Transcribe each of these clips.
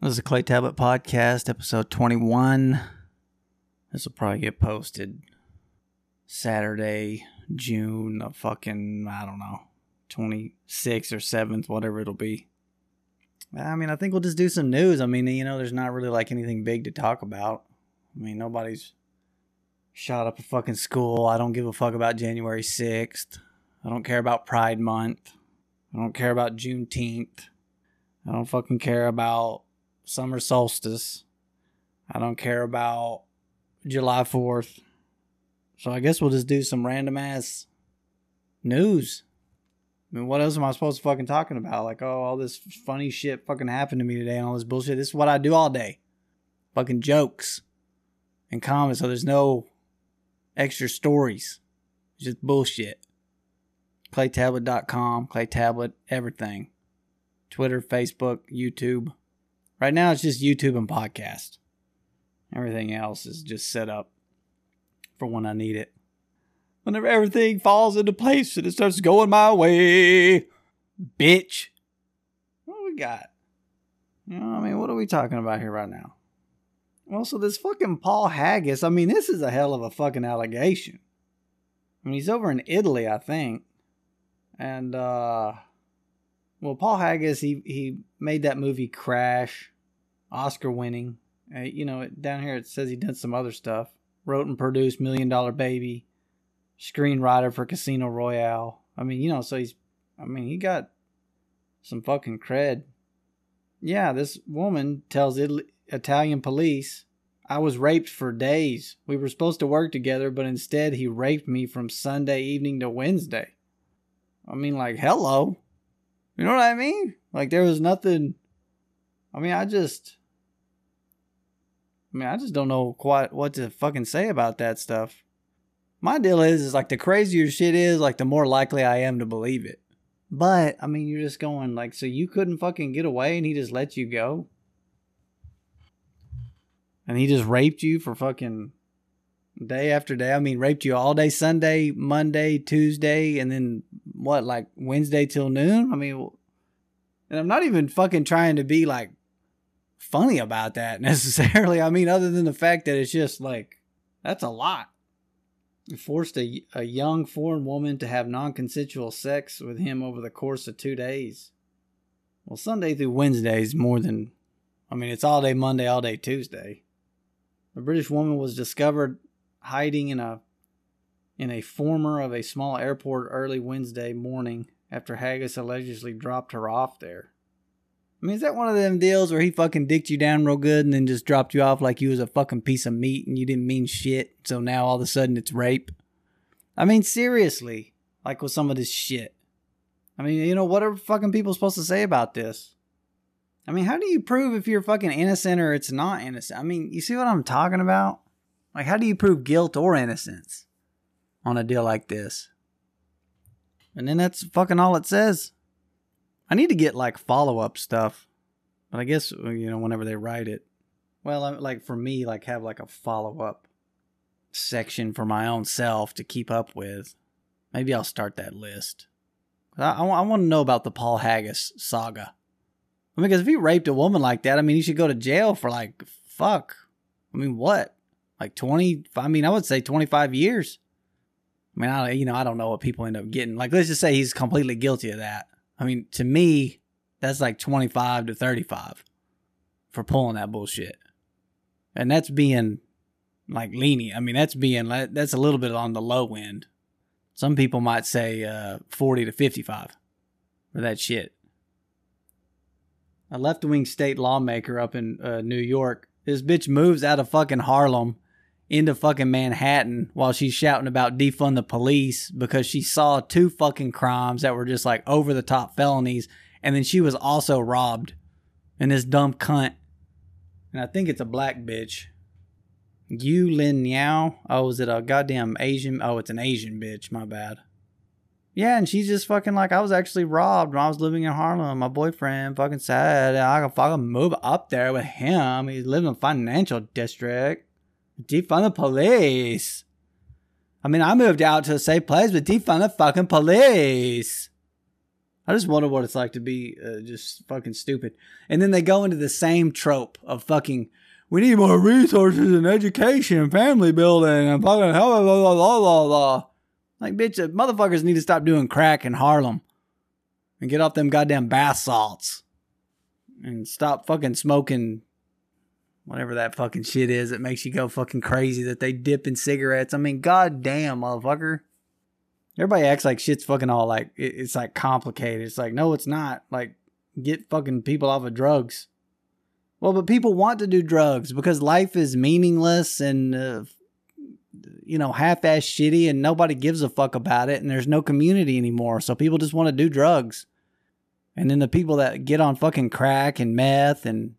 This is the Clay Tablet Podcast, episode 21. This will probably get posted Saturday, June the fucking, I don't know, 26th or 7th, whatever it'll be. I mean, I think we'll just do some news. I mean, you know, there's not really like anything big to talk about. I mean, nobody's shot up a fucking school. I don't give a fuck about January 6th. I don't care about Pride Month. I don't care about Juneteenth. I don't fucking care about summer solstice. I don't care about July 4th. So I guess we'll just do some random ass news. I mean, what else am I supposed to fucking talking about? Like, oh, all this funny shit fucking happened to me today and all this bullshit. This is what I do all day. Fucking jokes and comments. So there's no extra stories. It's just bullshit. Claytablet.com, Claytablet, everything. Twitter, Facebook, YouTube. Right now, it's just YouTube and podcast. Everything else is just set up for when I need it. Whenever everything falls into place and it starts going my way, bitch. What do we got? You know, I mean, what are we talking about here right now? Well, so this fucking Paul Haggis, I mean, this is a hell of a fucking allegation. I mean, he's over in Italy, I think. And, well, Paul Haggis, he made that movie Crash, Oscar-winning. You know, down here it says he did some other stuff. Wrote and produced Million Dollar Baby, screenwriter for Casino Royale. I mean, you know, so he got some fucking cred. Yeah, this woman tells Italian police, I was raped for days. We were supposed to work together, but instead he raped me from Sunday evening to Wednesday. I mean, like, hello. You know what I mean? Like, there was nothing. I mean, I just don't know quite what to fucking say about that stuff. My deal is like the crazier shit is, like the more likely I am to believe it. But, I mean, you're just going like, so you couldn't fucking get away and he just let you go? And he just raped you for fucking day after day. I mean, raped you all day Sunday, Monday, Tuesday, and then what, like Wednesday till noon? I mean, and I'm not even fucking trying to be like funny about that necessarily. I mean, other than the fact that it's just like, that's a lot. He forced a young foreign woman to have non-consensual sex with him over the course of 2 days. Well, Sunday through Wednesday is more than, I mean, it's all day Monday, all day Tuesday. The British woman was discovered hiding in a former of a small airport early Wednesday morning after Haggis allegedly dropped her off there. I mean, is that one of them deals where he fucking dicked you down real good and then just dropped you off like you was a fucking piece of meat and you didn't mean shit, so now all of a sudden it's rape? I mean, seriously, like with some of this shit. I mean, you know, what are fucking people supposed to say about this? I mean, how do you prove if you're fucking innocent or it's not innocent? I mean, you see what I'm talking about? Like, how do you prove guilt or innocence on a deal like this? And then that's fucking all it says. I need to get, like, follow-up stuff. But I guess, you know, whenever they write it. Well, like, for me, like, have, like, a follow-up section for my own self to keep up with. Maybe I'll start that list. I want to know about the Paul Haggis saga. I mean, because if he raped a woman like that, I mean, he should go to jail for, like, fuck. I mean, what? Like 20, I mean, I would say 25 years. I mean, I don't know what people end up getting. Like, let's just say he's completely guilty of that. I mean, to me, that's like 25 to 35 for pulling that bullshit. And that's being like lenient. I mean, that's a little bit on the low end. Some people might say 40 to 55 for that shit. A left-wing state lawmaker up in New York, this bitch moves out of fucking Harlem into fucking Manhattan while she's shouting about defund the police because she saw 2 fucking crimes that were just like over the top felonies. And then she was also robbed. And this dumb cunt, and I think it's a black bitch, Yu Lin Yao. Oh, is it a goddamn Asian? Oh, it's an Asian bitch. My bad. Yeah. And she's just fucking like, I was actually robbed when I was living in Harlem. My boyfriend fucking said I can fucking move up there with him. He's living in the financial district. Defund the police. I mean, I moved out to a safe place, but defund the fucking police. I just wonder what it's like to be just fucking stupid. And then they go into the same trope of fucking, we need more resources and education and family building and fucking blah, blah, blah, blah, blah. Like, bitch, motherfuckers need to stop doing crack in Harlem and get off them goddamn bath salts and stop fucking smoking whatever that fucking shit is that makes you go fucking crazy that they dip in cigarettes. I mean, goddamn, motherfucker. Everybody acts like shit's fucking all like, it's like complicated. It's like, no, it's not. Like, get fucking people off of drugs. Well, but people want to do drugs because life is meaningless and, you know, half-ass shitty and nobody gives a fuck about it and there's no community anymore. So people just want to do drugs. And then the people that get on fucking crack and meth and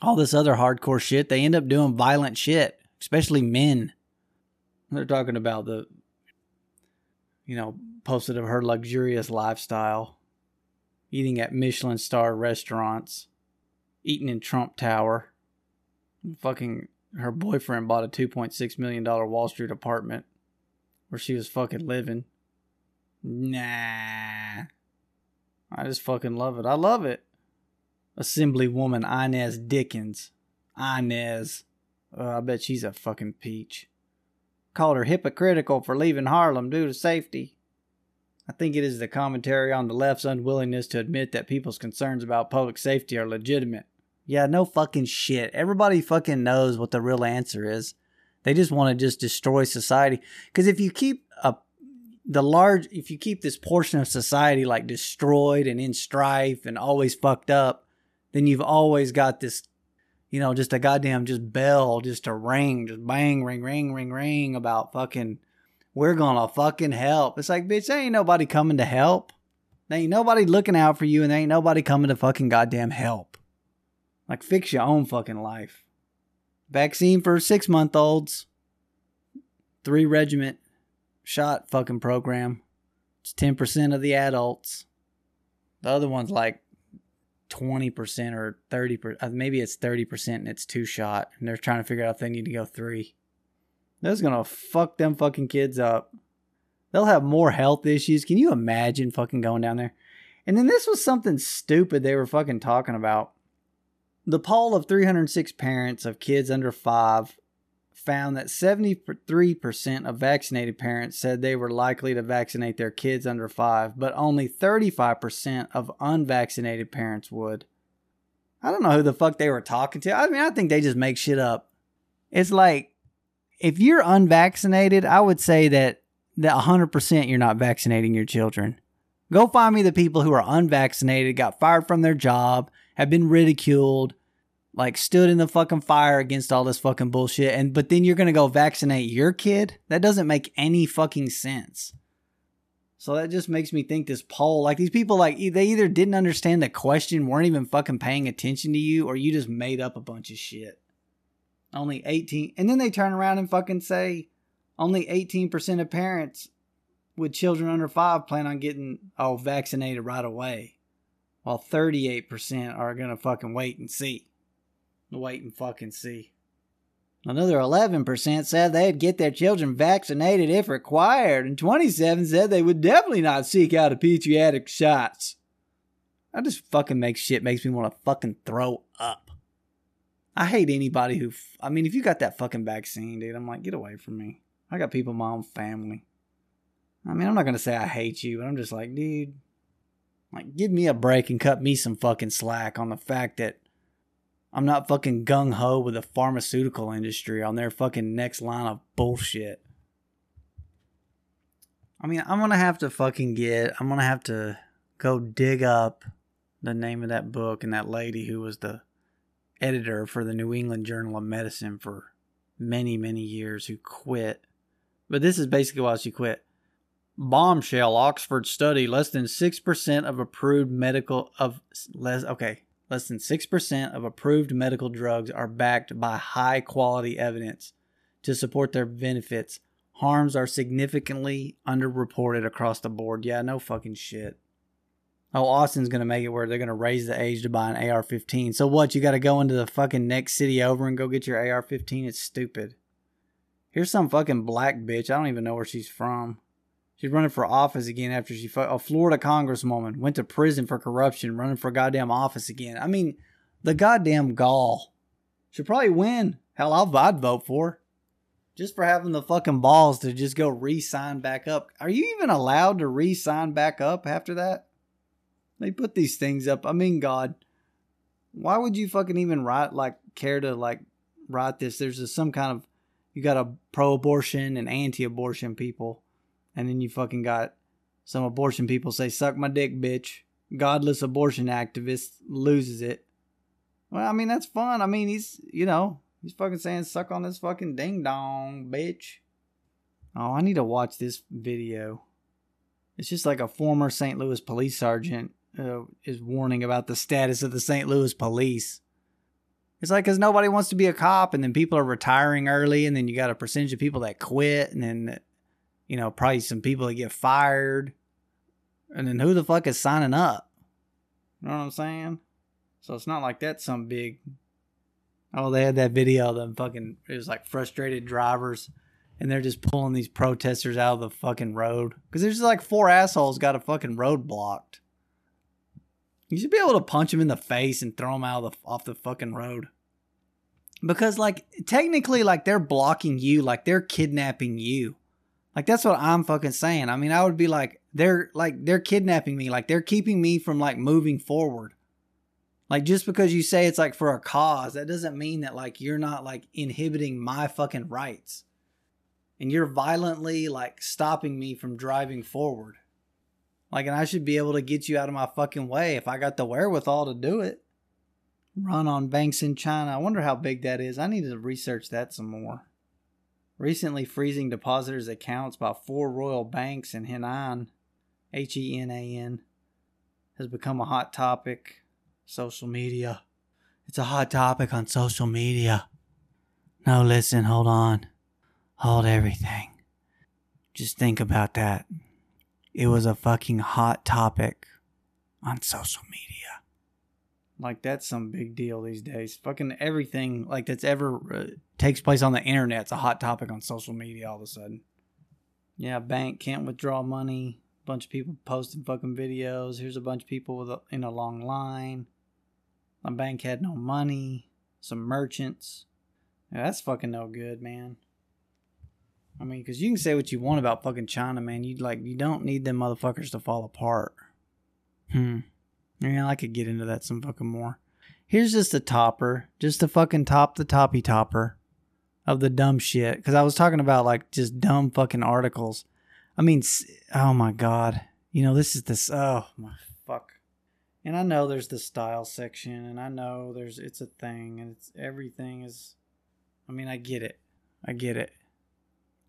all this other hardcore shit, they end up doing violent shit, especially men. They're talking about the... you know, posted of her luxurious lifestyle, eating at Michelin star restaurants, eating in Trump Tower. Fucking her boyfriend bought a $2.6 million Wall Street apartment where she was fucking living. Nah. I just fucking love it. I love it. Assemblywoman Inez Dickens. Inez. Oh, I bet she's a fucking peach. Called her hypocritical for leaving Harlem due to safety. I think it is the commentary on the left's unwillingness to admit that people's concerns about public safety are legitimate. Yeah, no fucking shit. Everybody fucking knows what the real answer is. They just want to just destroy society. Because if you keep if you keep this portion of society like destroyed and in strife and always fucked up, then you've always got this, you know, just a goddamn just bell, just a ring, just bang, ring, ring, ring, ring about fucking, we're gonna fucking help. It's like, bitch, there ain't nobody coming to help. There ain't nobody looking out for you and there ain't nobody coming to fucking goddamn help. Like, fix your own fucking life. Vaccine for 6-month-olds. 3-regiment shot fucking program. It's 10% of the adults. The other one's like 20% or 30%, maybe it's 30% and it's 2-shot and they're trying to figure out if they need to go 3. That's gonna fuck them fucking kids up. They'll have more health issues. Can you imagine fucking going down there? And then this was something stupid they were fucking talking about. The poll of 306 parents of kids under 5 found that 73% of vaccinated parents said they were likely to vaccinate their kids under 5, but only 35% of unvaccinated parents would. I don't know who the fuck they were talking to. I mean, I think they just make shit up. It's like, if you're unvaccinated, I would say that 100% you're not vaccinating your children. Go find me the people who are unvaccinated, got fired from their job, have been ridiculed, like stood in the fucking fire against all this fucking bullshit. But then you're going to go vaccinate your kid? That doesn't make any fucking sense. So that just makes me think this poll, like these people, like they either didn't understand the question, weren't even fucking paying attention to you, or you just made up a bunch of shit. Only 18. And then they turn around and fucking say only 18% of parents with children under 5 plan on getting vaccinated right away. While 38% are going to fucking wait and see. Wait and fucking see. Another 11% said they'd get their children vaccinated if required, and 27% said they would definitely not seek out a pediatric shots. I just fucking make shit makes me want to fucking throw up. I hate anybody who... I mean, if you got that fucking vaccine, dude, I'm like, get away from me. I got people in my own family. I mean, I'm not going to say I hate you, but I'm just like, dude, like, give me a break and cut me some fucking slack on the fact that I'm not fucking gung-ho with the pharmaceutical industry on their fucking next line of bullshit. I mean, I'm going to have to go dig up the name of that book and that lady who was the editor for the New England Journal of Medicine for many, many years who quit. But this is basically why she quit. Bombshell Oxford study, less than 6% of approved medical drugs are backed by high-quality evidence to support their benefits. Harms are significantly underreported across the board. Yeah, no fucking shit. Oh, Austin's going to make it where they're going to raise the age to buy an AR-15. So what, you got to go into the fucking next city over and go get your AR-15? It's stupid. Here's some fucking black bitch. I don't even know where she's from. She's running for office again after she fought a Florida congresswoman, went to prison for corruption, running for goddamn office again. I mean, the goddamn gall. She'll probably win. Hell, I'd vote for her. Just for having the fucking balls to just go re-sign back up. Are you even allowed to re-sign back up after that? They put these things up. I mean, God, why would you fucking even write, like, care to, like, write this? There's just some kind of, you got a pro-abortion and anti-abortion people. And then you fucking got some abortion people say, suck my dick, bitch. Godless abortion activist loses it. Well, I mean, that's fun. I mean, he's, you know, he's fucking saying, suck on this fucking ding dong, bitch. Oh, I need to watch this video. It's just like a former St. Louis police sergeant is warning about the status of the St. Louis police. It's like, because nobody wants to be a cop, and then people are retiring early, and then you got a percentage of people that quit, and then, you know, probably some people that get fired. And then who the fuck is signing up? You know what I'm saying? So it's not like that's some big... Oh, they had that video of them fucking... It was like frustrated drivers. And they're just pulling these protesters out of the fucking road. Because there's like four assholes got a fucking road blocked. You should be able to punch them in the face and throw them out of off the fucking road. Because like, technically, like, they're blocking you. Like, they're kidnapping you. Like, that's what I'm fucking saying. I mean, I would be like, they're kidnapping me. Like, they're keeping me from, like, moving forward. Like, just because you say it's, like, for a cause, that doesn't mean that, like, you're not, like, inhibiting my fucking rights. And you're violently, like, stopping me from driving forward. Like, and I should be able to get you out of my fucking way if I got the wherewithal to do it. Run on banks in China. I wonder how big that is. I need to research that some more. Recently freezing depositors' accounts by four royal banks in Henan, H-E-N-A-N, has become a hot topic. Social media. It's a hot topic on social media. No, listen, hold on. Hold everything. Just think about that. It was a fucking hot topic on social media. Like, that's some big deal these days. Fucking everything, like, that's ever takes place on the internet. It's a hot topic on social media all of a sudden. Yeah, bank can't withdraw money. Bunch of people posting fucking videos. Here's a bunch of people in a long line. My bank had no money. Some merchants. Yeah, that's fucking no good, man. I mean, because you can say what you want about fucking China, man. You don't need them motherfuckers to fall apart. Yeah, I could get into that some fucking more. Here's just a topper. Just to fucking top the toppy topper of the dumb shit. Because I was talking about, like, just dumb fucking articles. I mean, oh my God. You know, this is this, oh my fuck. And I know there's the style section. And I know it's a thing. And it's everything is, I mean, I get it.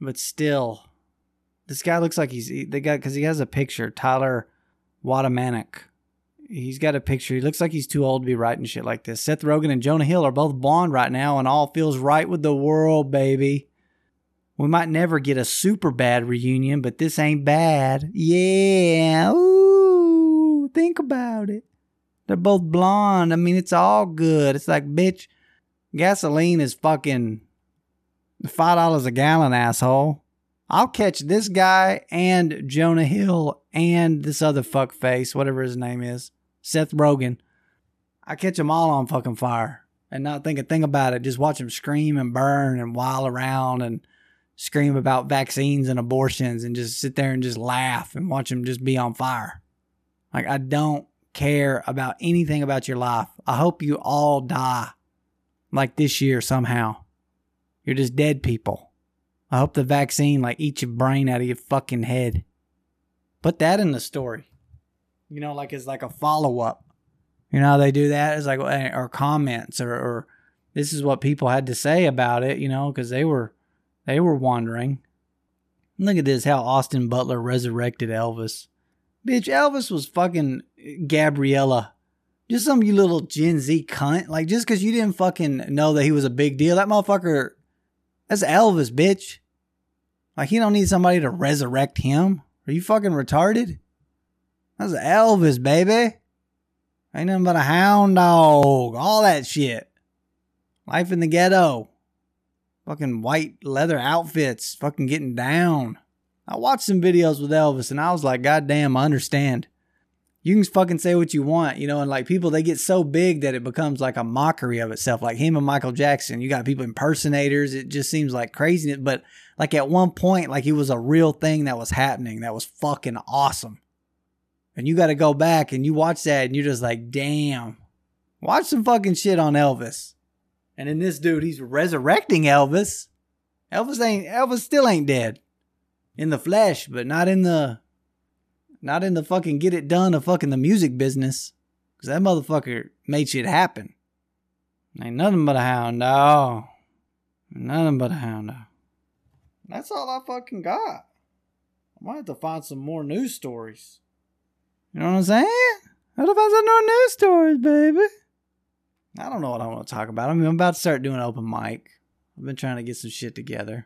But still, this guy looks like because he has a picture. Tyler Wattamanik. He's got a picture. He looks like he's too old to be writing shit like this. Seth Rogen and Jonah Hill are both blonde right now, and all feels right with the world, baby. We might never get a super bad reunion, but this ain't bad. Yeah. Ooh, think about it. They're both blonde. I mean, it's all good. It's like, bitch, gasoline is fucking $5 a gallon, asshole. I'll catch this guy and Jonah Hill and this other fuckface, whatever his name is. Seth Rogen. I catch them all on fucking fire and not think a thing about it. Just watch them scream and burn and wail around and scream about vaccines and abortions and just sit there and just laugh and watch them just be on fire. Like, I don't care about anything about your life. I hope you all die like this year somehow. You're just dead people. I hope the vaccine, like, eats your brain out of your fucking head. Put that in the story. You know, like, it's like a follow-up. You know how they do that? It's like, or comments, or this is what people had to say about it, you know, because they were wondering. Look at this, how Austin Butler resurrected Elvis. Bitch, Elvis was fucking Gabriella. Just some of you little Gen Z cunt. Like, just because you didn't fucking know that he was a big deal, that motherfucker, that's Elvis, bitch. Like, he don't need somebody to resurrect him. Are you fucking retarded? That's Elvis, baby. Ain't nothing but a hound dog. All that shit. Life in the ghetto. Fucking white leather outfits. Fucking getting down. I watched some videos with Elvis and I was like, God damn, I understand. You can fucking say what you want, you know, and like people, they get so big that it becomes like a mockery of itself. Like him and Michael Jackson, you got people impersonators. It just seems like craziness. But like at one point, like he was a real thing that was happening. That was fucking awesome. And you got to go back and you watch that and you're just like, damn, watch some fucking shit on Elvis. And then this dude, he's resurrecting Elvis. Elvis still ain't dead in the flesh, but not in the fucking get it done of fucking the music business. Because that motherfucker made shit happen. Ain't nothing but a hound dog. Nothing but a hound dog. That's all I fucking got. I might have to find some more news stories. You know what I'm saying? I have to find some more news stories, baby. I don't know what I want to talk about. I mean, I'm about to start doing open mic. I've been trying to get some shit together.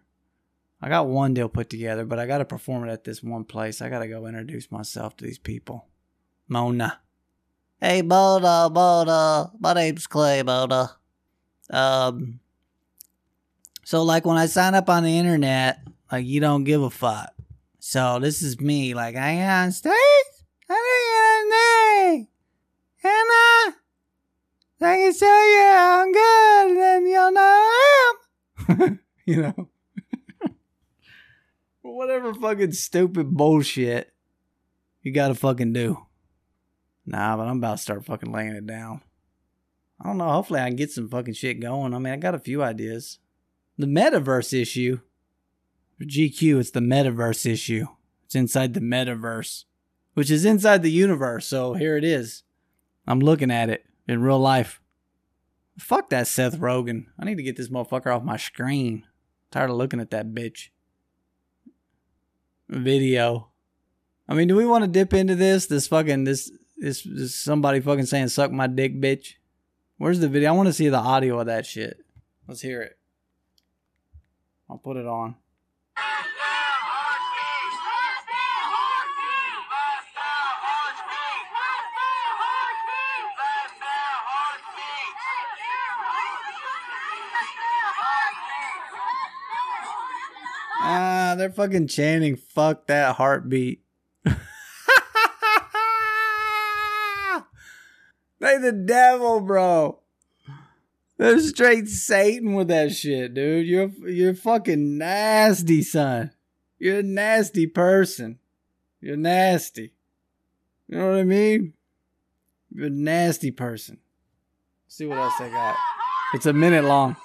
I got one deal put together, but I got to perform it at this one place. I got to go introduce myself to these people. Mona. Hey, Mona. My name's Clay, Mona. So, like, when I sign up on the internet, like, you don't give a fuck. So, this is me. Like, I ain't on stage. I ain't on stage. Hannah. I can tell you I'm good, and you'll know I am. You know? Whatever fucking stupid bullshit you gotta fucking do. Nah, but I'm about to start fucking laying it down. I don't know. Hopefully I can get some fucking shit going. I mean, I got a few ideas. The metaverse issue. For GQ, it's the metaverse issue. It's inside the metaverse, which is inside the universe. So here it is. I'm looking at it in real life. Fuck that Seth Rogen. I need to get this motherfucker off my screen. Tired of looking at that bitch. Video. I mean, do we want to dip into this? This somebody fucking saying suck my dick, bitch. Where's the video? I want to see the audio of that shit. Let's hear it. I'll put it on. They're fucking chanting, fuck that heartbeat. They the devil, bro. They're straight Satan with that shit, dude. You're fucking nasty, son. You're a nasty person. You're nasty. You know what I mean? You're a nasty person. Let's see what else I got. It's a minute long.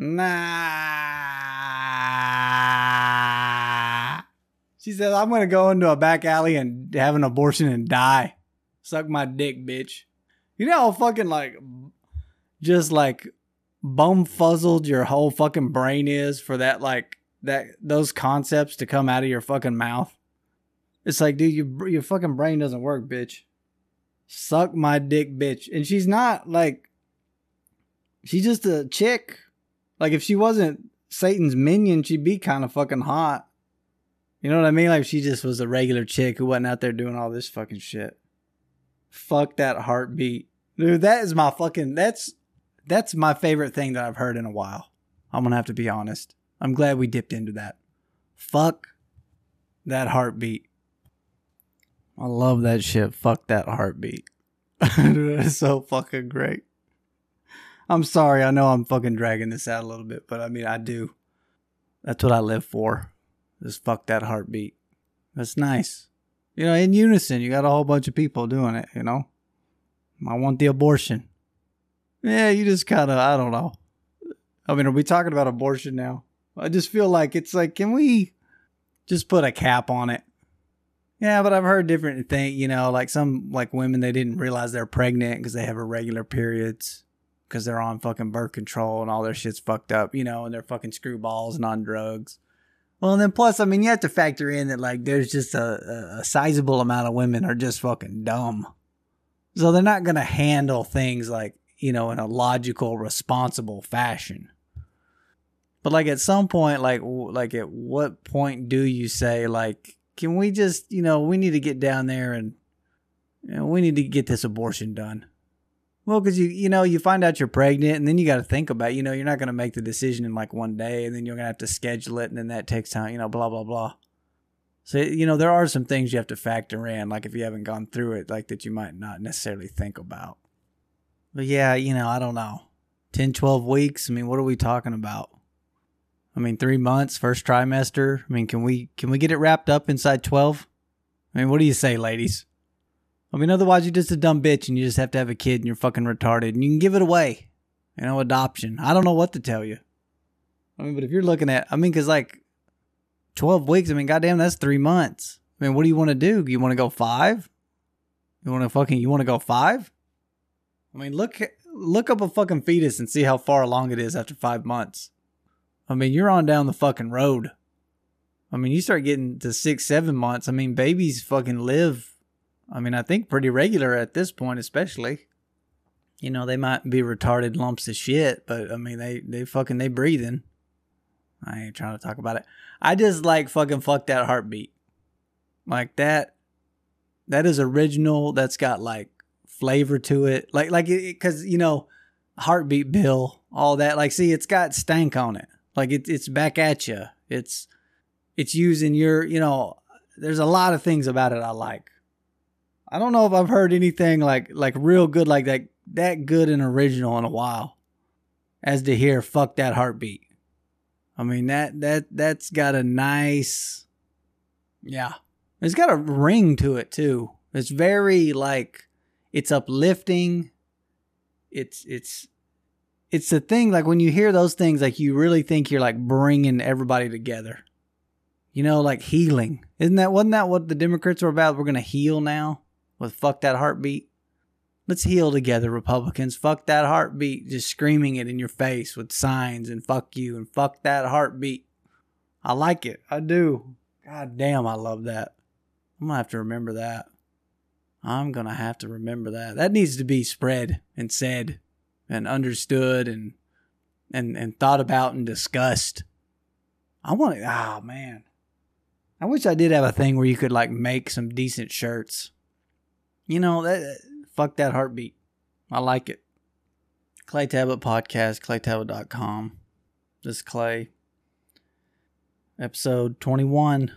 Nah. She says, I'm going to go into a back alley and have an abortion and die. Suck my dick, bitch. You know how fucking just bumfuzzled your whole fucking brain is for that, those concepts to come out of your fucking mouth? It's like, dude, your fucking brain doesn't work, bitch. Suck my dick, bitch. And she's not she's just a chick. Like, if she wasn't Satan's minion, she'd be kind of fucking hot. You know what I mean? Like, if she just was a regular chick who wasn't out there doing all this fucking shit. Fuck that heartbeat. Dude, that is my fucking... That's my favorite thing that I've heard in a while. I'm gonna have to be honest. I'm glad we dipped into that. Fuck that heartbeat. I love that shit. Fuck that heartbeat. Dude, that is so fucking great. I'm sorry, I know I'm fucking dragging this out a little bit, but I mean, I do. That's what I live for. Just fuck that heartbeat. That's nice. You know, in unison, you got a whole bunch of people doing it, you know? I want the abortion. Yeah, you just kind of, I don't know. I mean, are we talking about abortion now? I just feel like it's like, can we just put a cap on it? Yeah, but I've heard different things, you know, like some like women, they didn't realize they're pregnant because they have irregular periods because they're on fucking birth control and all their shit's fucked up, you know, and they're fucking screwballs and on drugs. Well, and then plus, I mean, you have to factor in that like there's just a sizable amount of women are just fucking dumb. So they're not going to handle things like, you know, in a logical, responsible fashion. But like at some point, like at what point do you say like, can we just, you know, we need to get down there and you know, we need to get this abortion done. Well, because, you know, you find out you're pregnant and then you got to think about it. You know, you're not going to make the decision in like one day and then you're going to have to schedule it and then that takes time, you know, blah, blah, blah. So, you know, there are some things you have to factor in, like if you haven't gone through it, like that you might not necessarily think about. But yeah, you know, I don't know. 10, 12 weeks. I mean, what are we talking about? I mean, 3 months, first trimester. I mean, can we get it wrapped up inside 12? I mean, what do you say, ladies? I mean, otherwise you're just a dumb bitch and you just have to have a kid and you're fucking retarded and you can give it away. You know, adoption. I don't know what to tell you. I mean, but if you're looking at, I mean, because like 12 weeks, I mean, goddamn, that's 3 months. I mean, what do you want to do? You want to go 5? You want to go five? I mean, look up a fucking fetus and see how far along it is after 5 months. I mean, you're on down the fucking road. I mean, you start getting to 6, 7 months. I mean, babies fucking live. I mean, I think pretty regular at this point, especially. You know, they might be retarded lumps of shit, but I mean, they breathing. I ain't trying to talk about it. I just like fucking fuck that heartbeat. Like that is original. That's got like flavor to it. Like it, 'cause you know, heartbeat bill, all that. Like, see, it's got stank on it. Like it's back at you. It's using your, you know, there's a lot of things about it I like. I don't know if I've heard anything like real good like that good and original in a while as to hear fuck that heartbeat. I mean that's got a nice, yeah. It's got a ring to it too. It's very like, it's uplifting. It's the thing like when you hear those things like you really think you're like bringing everybody together. You know, like healing. Wasn't that what the Democrats were about? We're going to heal now with fuck that heartbeat. Let's heal together, Republicans. Fuck that heartbeat. Just screaming it in your face with signs and fuck you and fuck that heartbeat. I like it. I do. God damn, I love that. I'm going to have to remember that. That needs to be spread and said and understood and thought about and discussed. I want it. Oh, man. I wish I did have a thing where you could like make some decent shirts. You know, that fuck that heartbeat. I like it. Clay Tablet Podcast, claytablet.com. This is Clay. Episode 21.